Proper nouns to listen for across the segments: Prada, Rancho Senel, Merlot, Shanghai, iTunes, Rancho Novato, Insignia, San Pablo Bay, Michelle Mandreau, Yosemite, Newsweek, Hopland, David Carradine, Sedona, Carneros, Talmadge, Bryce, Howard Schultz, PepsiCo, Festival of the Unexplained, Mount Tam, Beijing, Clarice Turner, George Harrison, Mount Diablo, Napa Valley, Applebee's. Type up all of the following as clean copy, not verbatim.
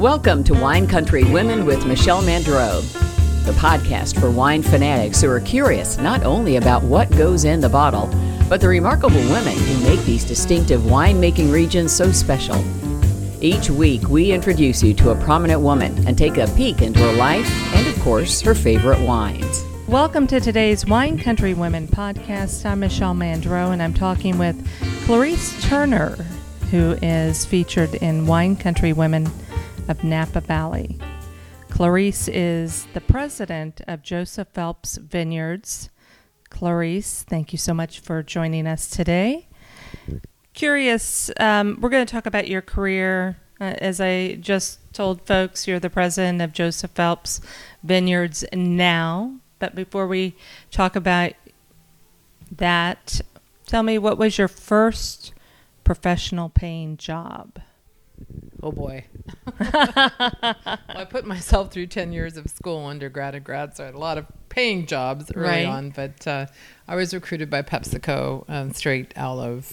Welcome to Wine Country Women with Michelle Mandreau, the podcast for wine fanatics who are curious not only about what goes in the bottle, but the remarkable women who make these distinctive winemaking regions so special. Each week, we introduce you to a prominent woman and take a peek into her life and, of course, her favorite wines. Welcome to today's Wine Country Women podcast. I'm Michelle Mandreau, and I'm talking with Clarice Turner, who is featured in Wine Country Women of Napa Valley. Clarice is the president of Joseph Phelps Vineyards. Clarice, thank you so much for joining us today. Curious, we're going to talk about your career. As I just told folks, you're the president of Joseph Phelps Vineyards now. But before we talk about that, tell me, what was your first professional paying job? Oh boy. I put myself through 10 years of school, undergrad and grad, so I had a lot of paying jobs early on. But I was recruited by PepsiCo straight out of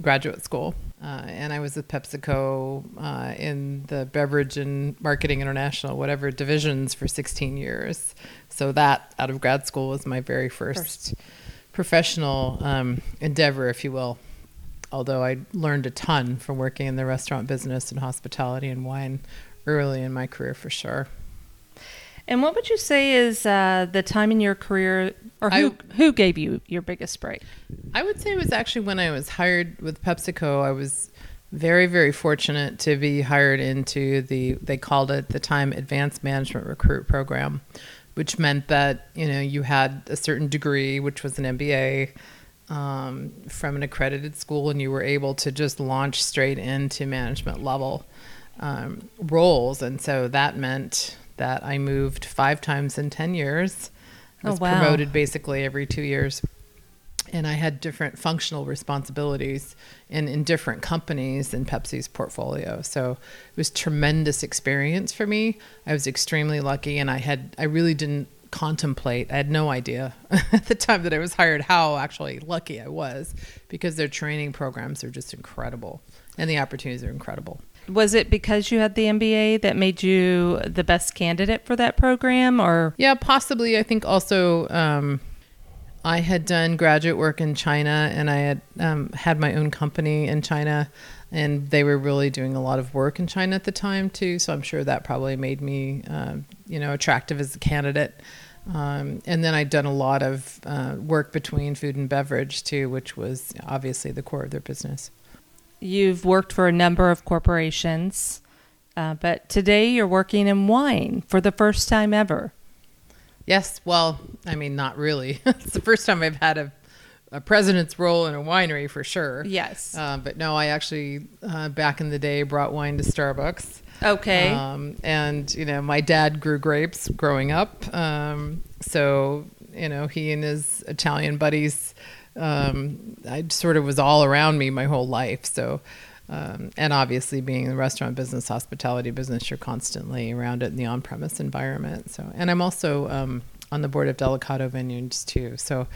graduate school. And I was with PepsiCo in the beverage and marketing international, whatever divisions, for 16 years. So that, out of grad school, was my very first professional endeavor, if you will. Although I learned a ton from working in the restaurant business and hospitality and wine early in my career, for sure. And what would you say is the time in your career, or who gave you your biggest break? I would say it was actually when I was hired with PepsiCo. I was very, very fortunate to be hired into they called it at the time, Advanced Management Recruit Program, which meant that, you know, you had a certain degree, which was an MBA, from an accredited school, and you were able to just launch straight into management level roles. And so that meant that I moved 5 times in 10 years. I was promoted basically every 2 years. And I had different functional responsibilities in different companies in Pepsi's portfolio. So it was tremendous experience for me. I was extremely lucky, and I really didn't contemplate. I had no idea at the time that I was hired how actually lucky I was, because their training programs are just incredible and the opportunities are incredible. Was it because you had the MBA that made you the best candidate for that program, or? Yeah, possibly. I think also I had done graduate work in China, and I had had my own company in China, and they were really doing a lot of work in China at the time too. So I'm sure that probably made me, attractive as a candidate. And then I'd done a lot of work between food and beverage too, which was obviously the core of their business. You've worked for a number of corporations, but today you're working in wine for the first time ever. Yes. Well, I mean, not really. It's the first time I've had a president's role in a winery, for sure. Yes. But no, I actually, back in the day, brought wine to Starbucks. Okay. And, you know, my dad grew grapes growing up. So, you know, he and his Italian buddies, I sort of was all around me my whole life. So, and obviously being in the restaurant business, hospitality business, you're constantly around it in the on-premise environment. So, and I'm also on the board of Delicato Vineyards too. So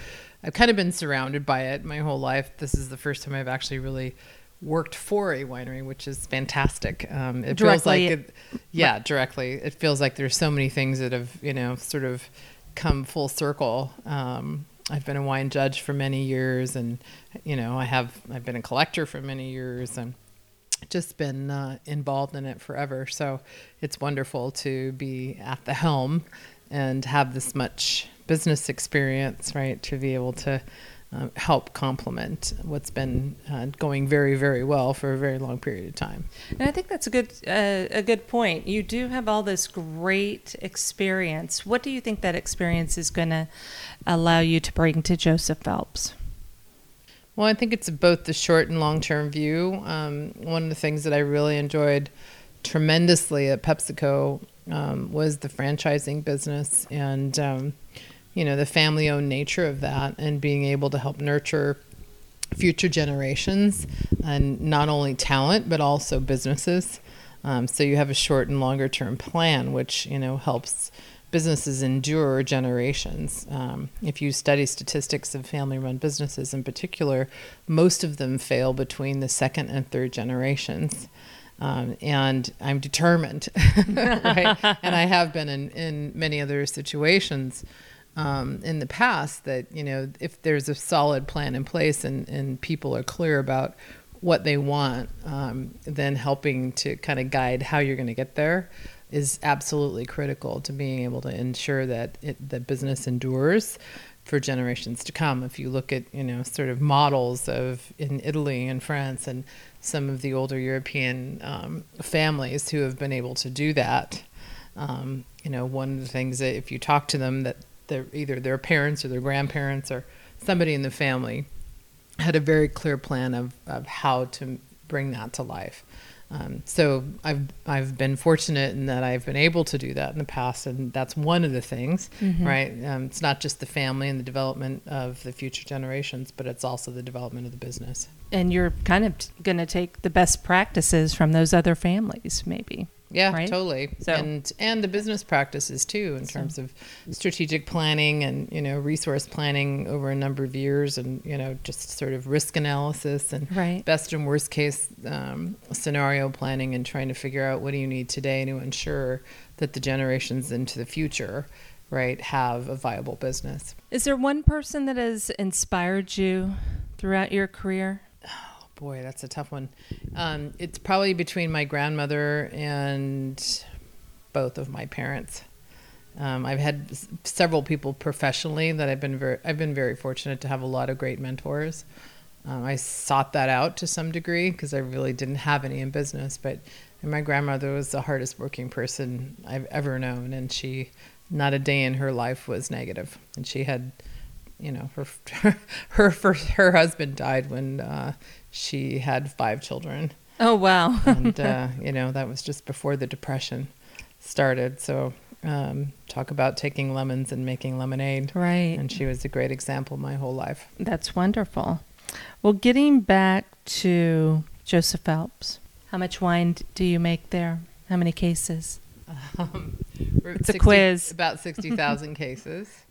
I've kind of been surrounded by it my whole life. This is the first time I've actually really worked for a winery, which is fantastic. It directly feels like it, yeah, directly. It feels like there's so many things that have, you know, sort of come full circle. I've been a wine judge for many years, and, you know, I've been a collector for many years, and just been involved in it forever. So it's wonderful to be at the helm and have this much business experience, right, to be able to help complement what's been going very, very well for a very long period of time. And I think that's a good point. You do have all this great experience. What do you think that experience is going to allow you to bring to Joseph Phelps? Well, I think it's both the short and long-term view. One of the things that I really enjoyed tremendously at PepsiCo was the franchising business and you know, the family-owned nature of that, and being able to help nurture future generations, and not only talent, but also businesses. So you have a short and longer-term plan, which, you know, helps businesses endure generations. If you study statistics of family-run businesses in particular, most of them fail between the second and third generations. And I'm determined, right? And I have been in many other situations in the past that, you know, if there's a solid plan in place and people are clear about what they want, then helping to kind of guide how you're going to get there is absolutely critical to being able to ensure that the business endures for generations to come. If you look at, you know, sort of models of in Italy and France and some of the older European families who have been able to do that, you know, one of the things that if you talk to them that they're either their parents or their grandparents or somebody in the family had a very clear plan of how to bring that to life. So I've been fortunate in that I've been able to do that in the past, and that's one of the things, mm-hmm. right? It's not just the family and the development of the future generations, but it's also the development of the business. And you're kind of going to take the best practices from those other families, maybe. Yeah, right? Totally. So. And the business practices too, in terms of strategic planning and, you know, resource planning over a number of years and, you know, just sort of risk analysis and right. best and worst case scenario planning and trying to figure out what do you need today to ensure that the generations into the future, right, have a viable business. Is there one person that has inspired you throughout your career? Boy, that's a tough one. It's probably between my grandmother and both of my parents. I've had several people professionally that I've been very fortunate to have a lot of great mentors. I sought that out to some degree because I really didn't have any in business. But my grandmother was the hardest working person I've ever known, and she, not a day in her life was negative. And she had, you know, her husband died when she had 5 children. Oh, wow. And, you know, that was just before the Depression started. So talk about taking lemons and making lemonade. Right. And she was a great example my whole life. That's wonderful. Well, getting back to Joseph Phelps, how much wine do you make there? How many cases? It's a quiz. About 60,000 cases.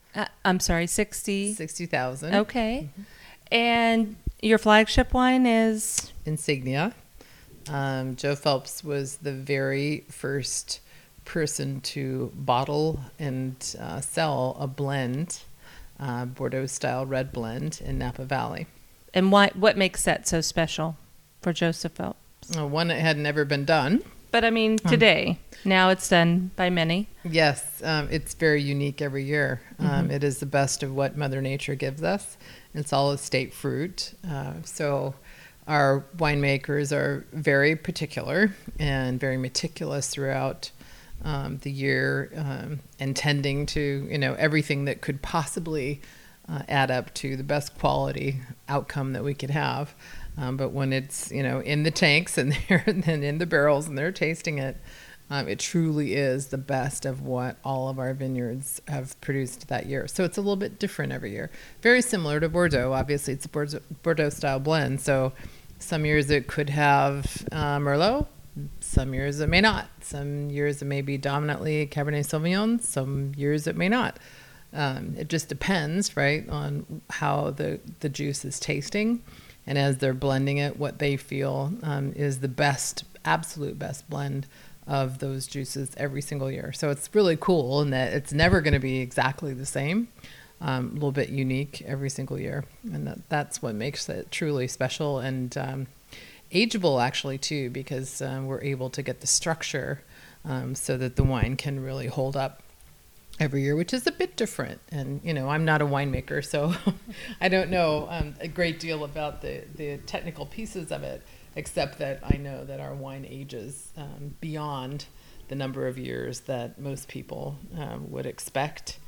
I'm sorry, 60,000. Okay. Mm-hmm. And your flagship wine is? Insignia. Joe Phelps was the very first person to bottle and sell a blend, Bordeaux-style red blend in Napa Valley. And why? What makes that so special for Joseph Phelps? One, it had never been done. But I mean, today, now it's done by many. Yes, it's very unique every year. Mm-hmm. It is the best of what Mother Nature gives us. It's all estate fruit. So our winemakers are very particular and very meticulous throughout the year, and tending to, you know, everything that could possibly add up to the best quality outcome that we could have. But when it's, you know, in the tanks and then in the barrels and they're tasting it, it truly is the best of what all of our vineyards have produced that year. So it's a little bit different every year. Very similar to Bordeaux. Obviously, it's a Bordeaux-style blend. So some years it could have Merlot. Some years it may not. Some years it may be dominantly Cabernet Sauvignon. Some years it may not. It just depends, right, on how the juice is tasting. And as they're blending it, what they feel is the best, absolute best blend of those juices every single year. So it's really cool in that it's never going to be exactly the same, a little bit unique every single year. And that's what makes it truly special and ageable, actually, too, because we're able to get the structure so that the wine can really hold up every year, which is a bit different. And, you know, I'm not a winemaker, so I don't know a great deal about the technical pieces of it, except that I know that our wine ages beyond the number of years that most people would expect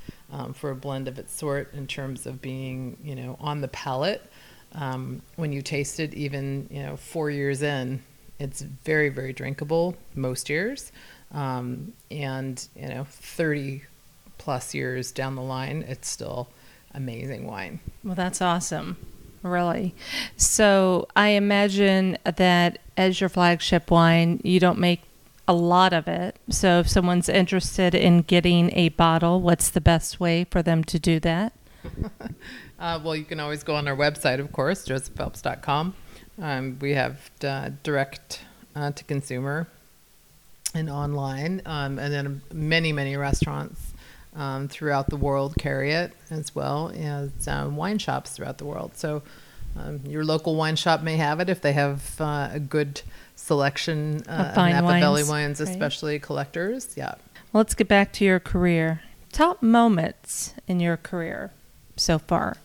for a blend of its sort in terms of being, you know, on the palate. When you taste it, even, you know, 4 years in, it's very, very drinkable most years. And, you know, 30 plus years down the line, it's still amazing wine. Well, that's awesome. Really. So I imagine that as your flagship wine, you don't make a lot of it. So if someone's interested in getting a bottle, what's the best way for them to do that? Well, you can always go on our website, of course, josephphelps.com. We have direct to consumer and online. And then many, many restaurants throughout the world carry it, as well as wine shops throughout the world. So your local wine shop may have it if they have a good selection of Napa Valley wines, right? Especially collectors. Yeah. Well, let's get back to your career. Top moments in your career so far?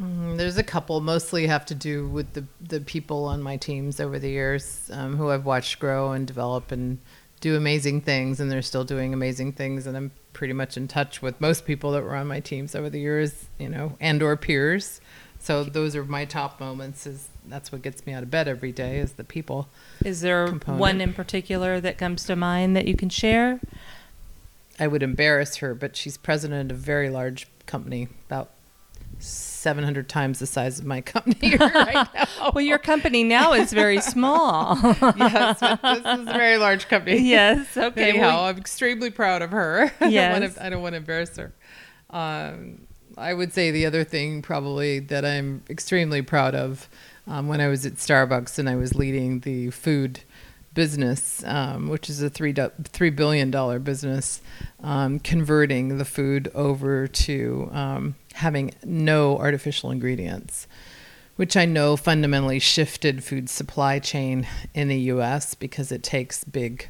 There's a couple. Mostly have to do with the people on my teams over the years who I've watched grow and develop and do amazing things, and they're still doing amazing things. And I'm pretty much in touch with most people that were on my teams over the years, you know, and or peers. So those are my top moments. That's what gets me out of bed every day, is the people. Is there one in particular that comes to mind that you can share? I would embarrass her, but she's president of a very large company, about 700 times the size of my company right now. Well, your company now is very small. Yes, but this is a very large company. Yes, okay. Anyhow, well, I'm extremely proud of her. Yes. I don't want to embarrass her. I would say the other thing probably that I'm extremely proud of, when I was at Starbucks and I was leading the food business, which is a $3 billion business, converting the food over to having no artificial ingredients, which I know fundamentally shifted food supply chain in the U.S. because it takes big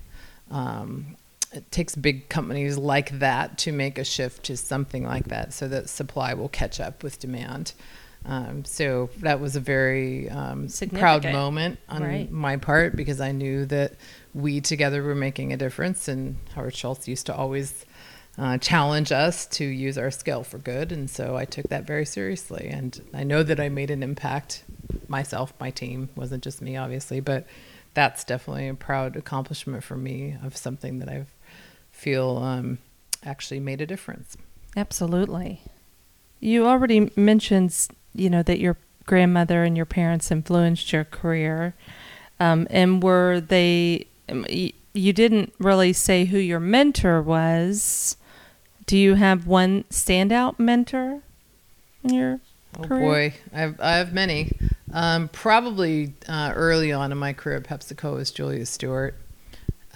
companies like that to make a shift to something like that so that supply will catch up with demand. So that was a very proud moment on my part, because I knew that we together were making a difference. And Howard Schultz used to always challenge us to use our scale for good. And so I took that very seriously. And I know that I made an impact myself, my team, wasn't just me, obviously, but that's definitely a proud accomplishment for me of something that I feel actually made a difference. Absolutely. You already mentioned, you know, that your grandmother and your parents influenced your career. And were they, you didn't really say who your mentor was. Do you have one standout mentor in your career? Oh boy, I have many. Probably early on in my career at PepsiCo was Julia Stewart,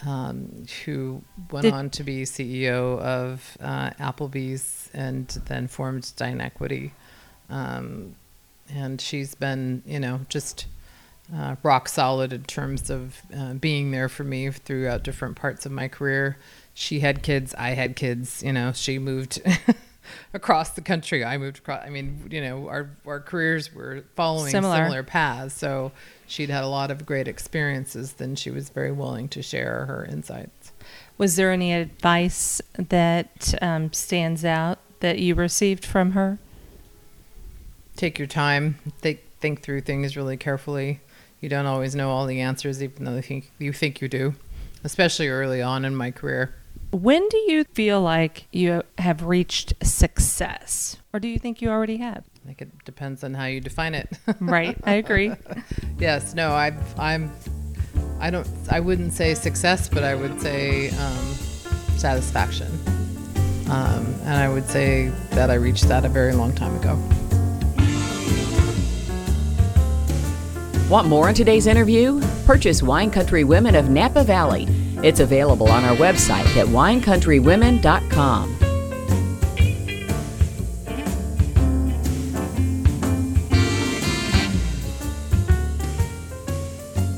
who went on to be CEO of Applebee's and then formed Dine Equity. And she's been, you know, just rock solid in terms of being there for me throughout different parts of my career. She had kids, I had kids, you know, she moved across the country, I moved across. I mean, you know, our careers were following similar paths. So she'd had a lot of great experiences, then she was very willing to share her insights. Was there any advice that stands out that you received from her? Take your time. Think through things really carefully. You don't always know all the answers, even though you think you do, especially early on in my career. When do you feel like you have reached success? Or do you think you already have? I think it depends on how you define it. Right. I agree. Yes. No, I wouldn't say success, but I would say satisfaction. And I would say that I reached that a very long time ago. Want more on today's interview? Purchase Wine Country Women of Napa Valley. It's available on our website at winecountrywomen.com.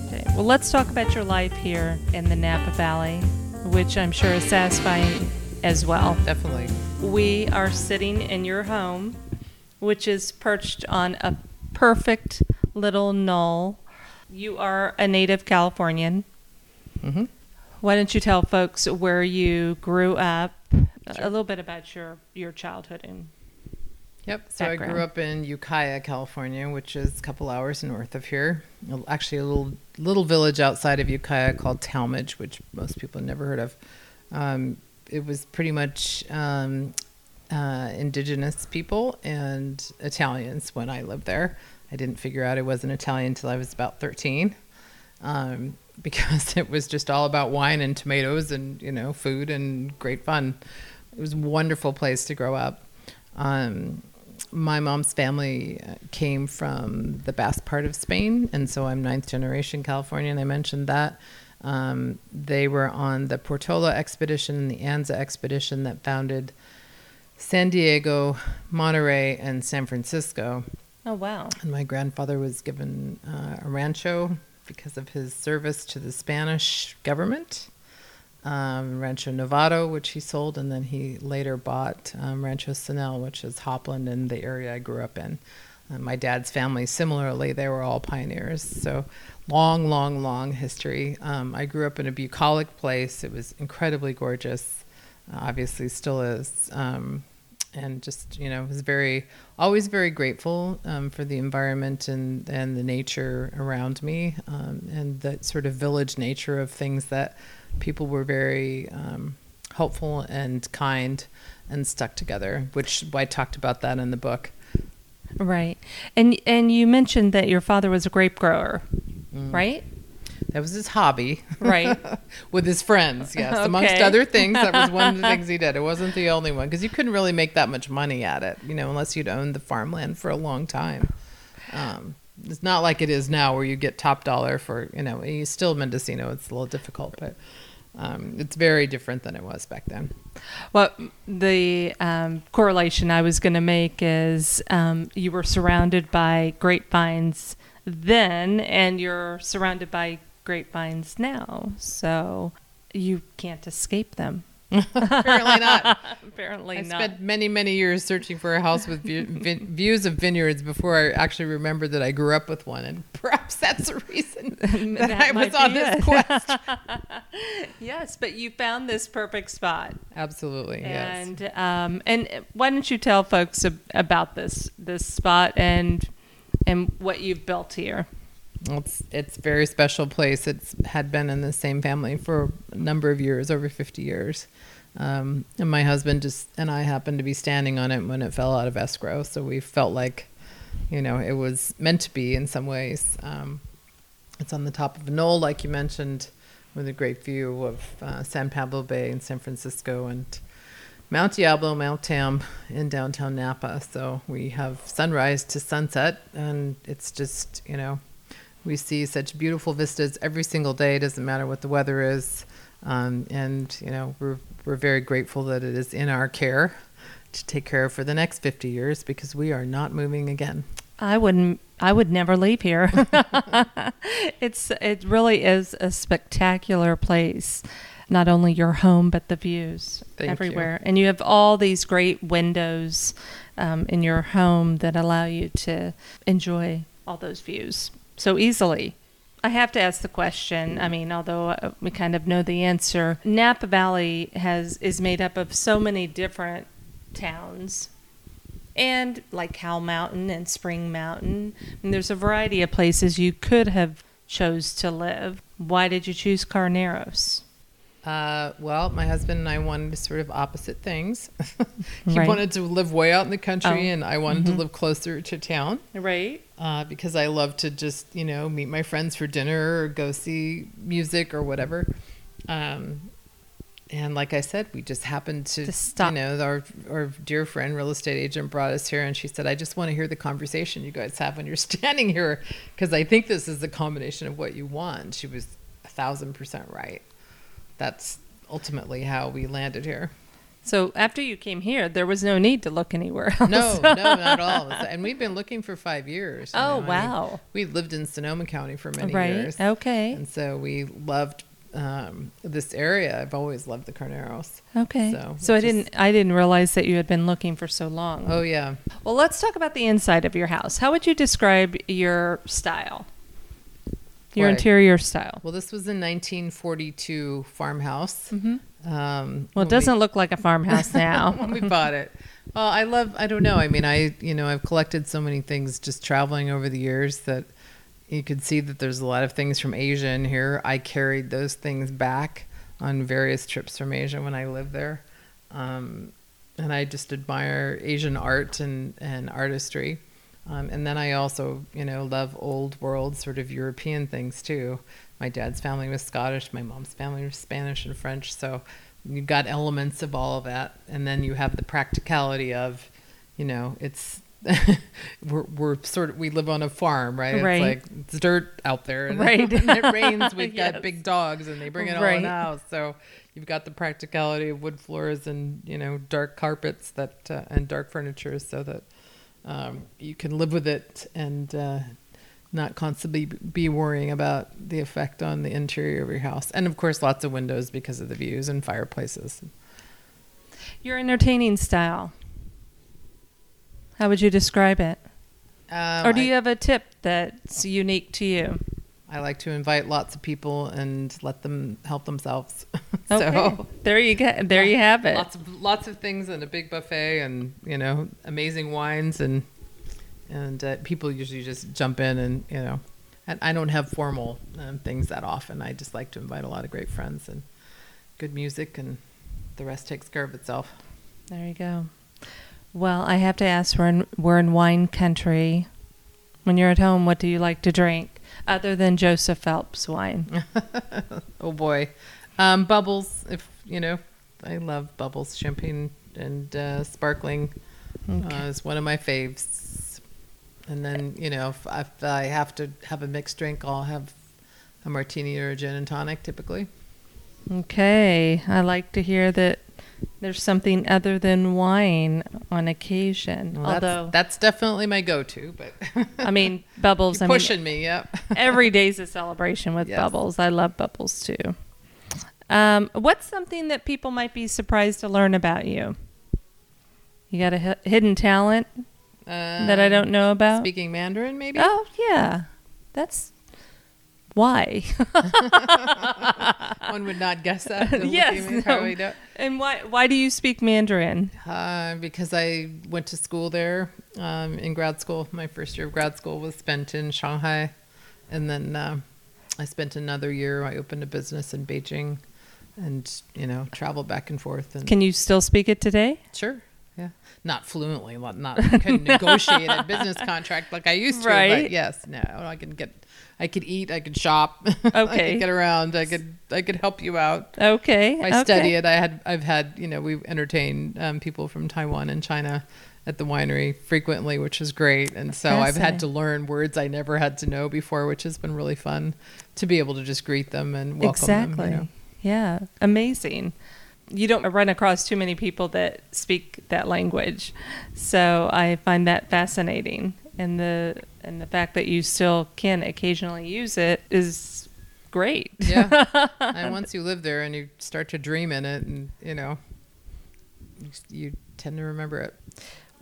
Okay, well, let's talk about your life here in the Napa Valley, which I'm sure is satisfying as well. Definitely. We are sitting in your home, which is perched on a perfect little knoll. You are a native Californian. Mm-hmm. Why don't you tell folks where you grew up, a little bit about your childhood and Yep. So background. I grew up in Ukiah, California, which is a couple hours north of here. Actually, a little village outside of Ukiah called Talmadge, which most people have never heard of. It was pretty much indigenous people and Italians when I lived there. I didn't figure out I wasn't Italian until I was about 13, because it was just all about wine and tomatoes and, you know, food and great fun. It was a wonderful place to grow up. My mom's family came from the Basque part of Spain, and so I'm ninth generation Californian. I mentioned that. They were on the Portola expedition and the Anza expedition that founded San Diego, Monterey, and San Francisco. Oh, wow. And my grandfather was given a rancho because of his service to the Spanish government. Rancho Novato, which he sold, and then he later bought Rancho Senel, which is Hopland in the area I grew up in. My dad's family, similarly, they were all pioneers. So long, long, long history. I grew up in a bucolic place. It was incredibly gorgeous, obviously still is, and just, you know, was always very grateful for the environment and the nature around me, and that sort of village nature of things that people were very helpful and kind and stuck together, which I talked about that in the book. Right. And you mentioned that your father was a grape grower, right? That was his hobby. Right. With his friends, yes. Okay. Amongst other things, that was one of the things he did. It wasn't the only one, because you couldn't really make that much money at it, you know, unless you'd owned the farmland for a long time. It's not like it is now where you get top dollar for, you know, you still Mendocino. It's a little difficult, but it's very different than it was back then. Well, the correlation I was going to make is you were surrounded by grapevines then, and you're surrounded by grapevines now, so you can't escape them. Apparently not. Apparently not. I spent many, many years searching for a house with views of vineyards before I actually remembered that I grew up with one, and perhaps that's the reason that I was on this quest. Yes, but you found this perfect spot. Absolutely, and, yes. And why don't you tell folks about this spot and what you've built here? It's a very special place. It's had been in the same family for a number of years, over 50 years. And my husband and I happened to be standing on it when it fell out of escrow. So we felt like, you know, it was meant to be in some ways. It's on the top of a knoll, like you mentioned, with a great view of San Pablo Bay and San Francisco and Mount Diablo, Mount Tam in downtown Napa. So we have sunrise to sunset, and it's just, you know, we see such beautiful vistas every single day. It doesn't matter what the weather is. And, you know, we're very grateful that it is in our care to take care of for the next 50 years, because we are not moving again. I would never leave here. It really is a spectacular place. Not only your home, but the views everywhere. And you have all these great windows in your home that allow you to enjoy all those views so easily. I have to ask the question. I mean, although we kind of know the answer, Napa Valley is made up of so many different towns, and like Cow Mountain and Spring Mountain. And there's a variety of places you could have chose to live. Why did you choose Carneros? Well, my husband and I wanted sort of opposite things. He right. wanted to live way out in the country, and I wanted to live closer to town. Right. Because I love to just, you know, meet my friends for dinner or go see music or whatever. And like I said, we just happened to stop. You know, our dear friend, real estate agent, brought us here, and she said, I just want to hear the conversation you guys have when you're standing here, because I think this is the combination of what you want. She was 1,000% right. That's ultimately how we landed here. So after you came here, there was no need to look anywhere else. No, not at all. And we've been looking for 5 years. Oh, know? Wow. I mean, we lived in Sonoma County for many years. Right, okay. And so we loved this area. I've always loved the Carneros. Okay. So I didn't realize that you had been looking for so long. Oh, yeah. Well, let's talk about the inside of your house. How would you describe your style? Your interior style. Well, this was a 1942 farmhouse. Mm-hmm. Well, it doesn't look like a farmhouse now. When we bought it. Well, I don't know. I mean, I've collected so many things just traveling over the years that you could see that there's a lot of things from Asia in here. I carried those things back on various trips from Asia when I lived there. And I just admire Asian art and artistry. And then I also, you know, love old world sort of European things too. My dad's family was Scottish. My mom's family was Spanish and French. So you've got elements of all of that. And then you have the practicality of, you know, it's we live on a farm, right? Right. It's like it's dirt out there. And right. When it rains, we've got big dogs and they bring it all in the house. So you've got the practicality of wood floors and, dark carpets that, and dark furniture so that, you can live with it and, not constantly be worrying about the effect on the interior of your house. And of course, lots of windows because of the views and fireplaces. Your entertaining style. How would you describe it? Or do you have a tip that's unique to you? I like to invite lots of people and let them help themselves. Okay. So there you go. There you have it. Lots of things and a big buffet and, amazing wines and people usually just jump in and, and I don't have formal things that often. I just like to invite a lot of great friends and good music, and the rest takes care of itself. There you go. Well, I have to ask, we're in wine country. When you're at home, what do you like to drink other than Joseph Phelps wine? Oh boy. Bubbles, I love bubbles. Champagne and sparkling is one of my faves. And then, if I have to have a mixed drink, I'll have a martini or a gin and tonic typically. Okay. I like to hear that there's something other than wine on occasion. Well, although that's definitely my go-to, but I mean, bubbles. You're pushing me, yep. Every day's a celebration with bubbles. I love bubbles too. What's something that people might be surprised to learn about you? You got a hidden talent? That I don't know about? Speaking Mandarin, maybe? Oh, yeah. That's why. One would not guess that. Yes. No. And why do you speak Mandarin? Because I went to school there in grad school. My first year of grad school was spent in Shanghai. And then I spent another year. I opened a business in Beijing and, traveled back and forth. And can you still speak it today? Sure. Yeah. Not fluently, couldn't negotiate a business contract like I used to, but yes, no, I could eat, I could shop, okay. I could get around, I could help you out. Okay. If I study it. We've entertained people from Taiwan and China at the winery frequently, which is great. And so I've had to learn words I never had to know before, which has been really fun to be able to just greet them and welcome them. Yeah. Amazing. You don't run across too many people that speak that language. So I find that fascinating. And the fact that you still can occasionally use it is great. Yeah. And once you live there and you start to dream in it and, you tend to remember it.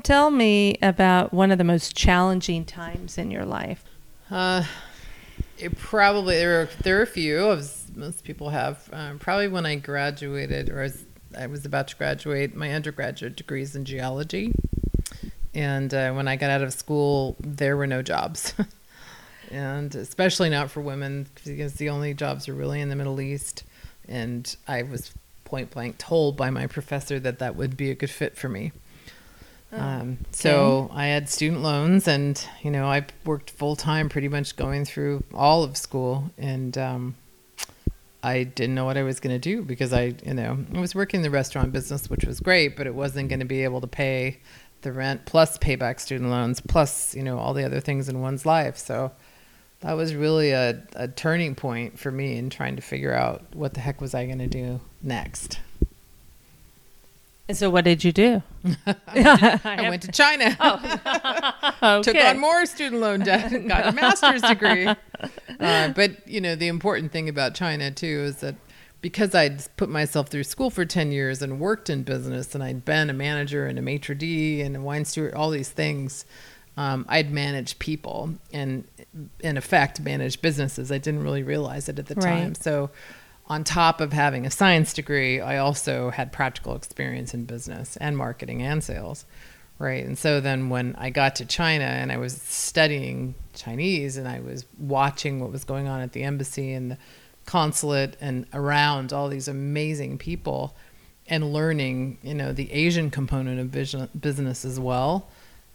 Tell me about one of the most challenging times in your life. There are a few of them. Most people have. Probably when I graduated, or I was about to graduate, my undergraduate degrees in geology. And when I got out of school, there were no jobs. And especially not for women, because the only jobs are really in the Middle East. And I was point blank told by my professor that would be a good fit for me. Okay. So I had student loans and, I worked full time pretty much going through all of school. And, I didn't know what I was going to do because I was working in the restaurant business, which was great, but it wasn't going to be able to pay the rent plus pay back student loans plus, all the other things in one's life. So that was really a turning point for me in trying to figure out what the heck was I going to do next. And so what did you do? I went to China. Oh. Okay. Took on more student loan debt and got a master's degree. But, the important thing about China, too, is that because I'd put myself through school for 10 years and worked in business and I'd been a manager and a maitre d' and a wine steward, all these things, I'd managed people and, in effect, managed businesses. I didn't really realize it at the time. So on top of having a science degree, I also had practical experience in business and marketing and sales, right? And so then when I got to China and I was studying Chinese and I was watching what was going on at the embassy and the consulate and around all these amazing people and learning, the Asian component of business as well,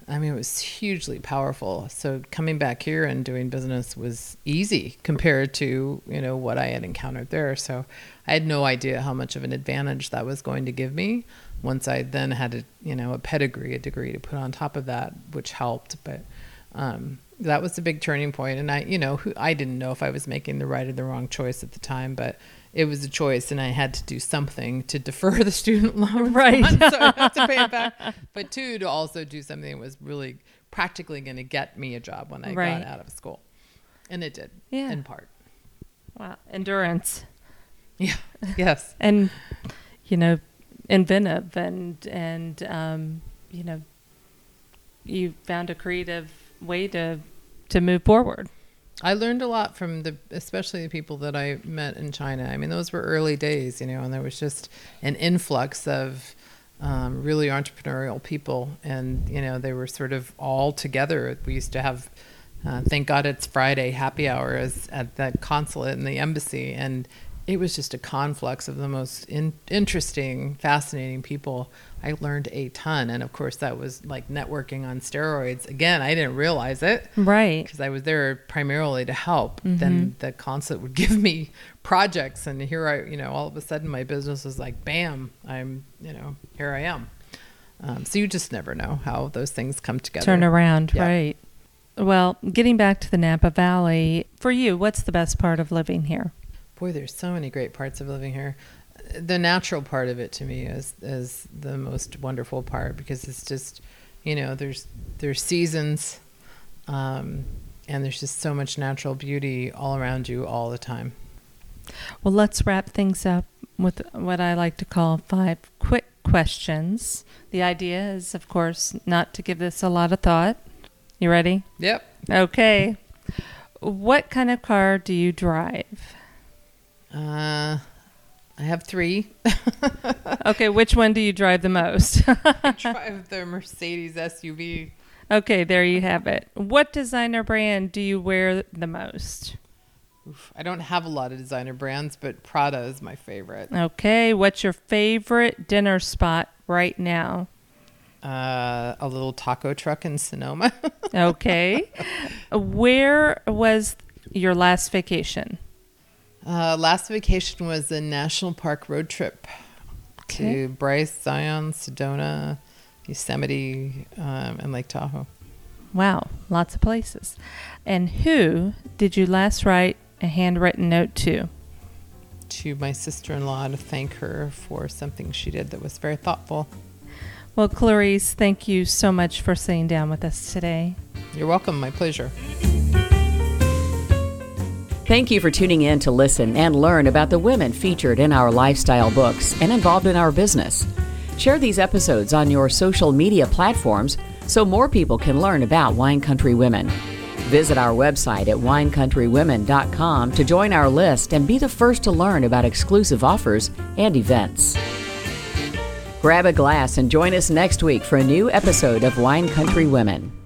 I mean, it was hugely powerful. So coming back here and doing business was easy compared to, what I had encountered there. So I had no idea how much of an advantage that was going to give me. once I then had a pedigree, a degree to put on top of that, which helped. But that was the big turning point. And I didn't know if I was making the right or the wrong choice at the time, but it was a choice, and I had to do something to defer the student loan. Right. One, so I had to pay it back. But two, to also do something that was really practically going to get me a job when I got out of school. And it did, in part. Wow. Endurance. Yeah. Yes. And, inventive and you found a creative way to move forward. I learned a lot from especially the people that I met in China. I mean, those were early days, and there was just an influx of really entrepreneurial people. And, they were sort of all together. We used to have, thank God it's Friday, happy hours at that consulate and the embassy. And it was just a conflux of the most interesting, fascinating people. I learned a ton. And of course, that was like networking on steroids. Again, I didn't realize it. Right. Because I was there primarily to help. Mm-hmm. Then the consulate would give me projects. And here all of a sudden my business was like, bam, here I am. So you just never know how those things come together. Turn around. Yeah. Right. Well, getting back to the Napa Valley, for you, what's the best part of living here? Boy, there's so many great parts of living here. The natural part of it to me is the most wonderful part, because it's just, there's seasons, and there's just so much natural beauty all around you all the time. Well, let's wrap things up with what I like to call 5 quick questions. The idea is, of course, not to give this a lot of thought. You ready? Yep. Okay. What kind of car do you drive? I have 3. Okay, which one do you drive the most? I drive the Mercedes SUV. Okay, there you have it. What designer brand do you wear the most? Oof, I don't have a lot of designer brands, but Prada is my favorite. Okay, what's your favorite dinner spot right now? A little taco truck in Sonoma. Okay. Where was your last vacation? Last vacation was a national park road trip to Bryce, Zion, Sedona, Yosemite, and Lake Tahoe. Wow, lots of places. And who did you last write a handwritten note to? To my sister-in-law, to thank her for something she did that was very thoughtful. Well, Clarice, thank you so much for sitting down with us today. You're welcome. My pleasure. Thank you for tuning in to listen and learn about the women featured in our lifestyle books and involved in our business. Share these episodes on your social media platforms so more people can learn about Wine Country Women. Visit our website at winecountrywomen.com to join our list and be the first to learn about exclusive offers and events. Grab a glass and join us next week for a new episode of Wine Country Women.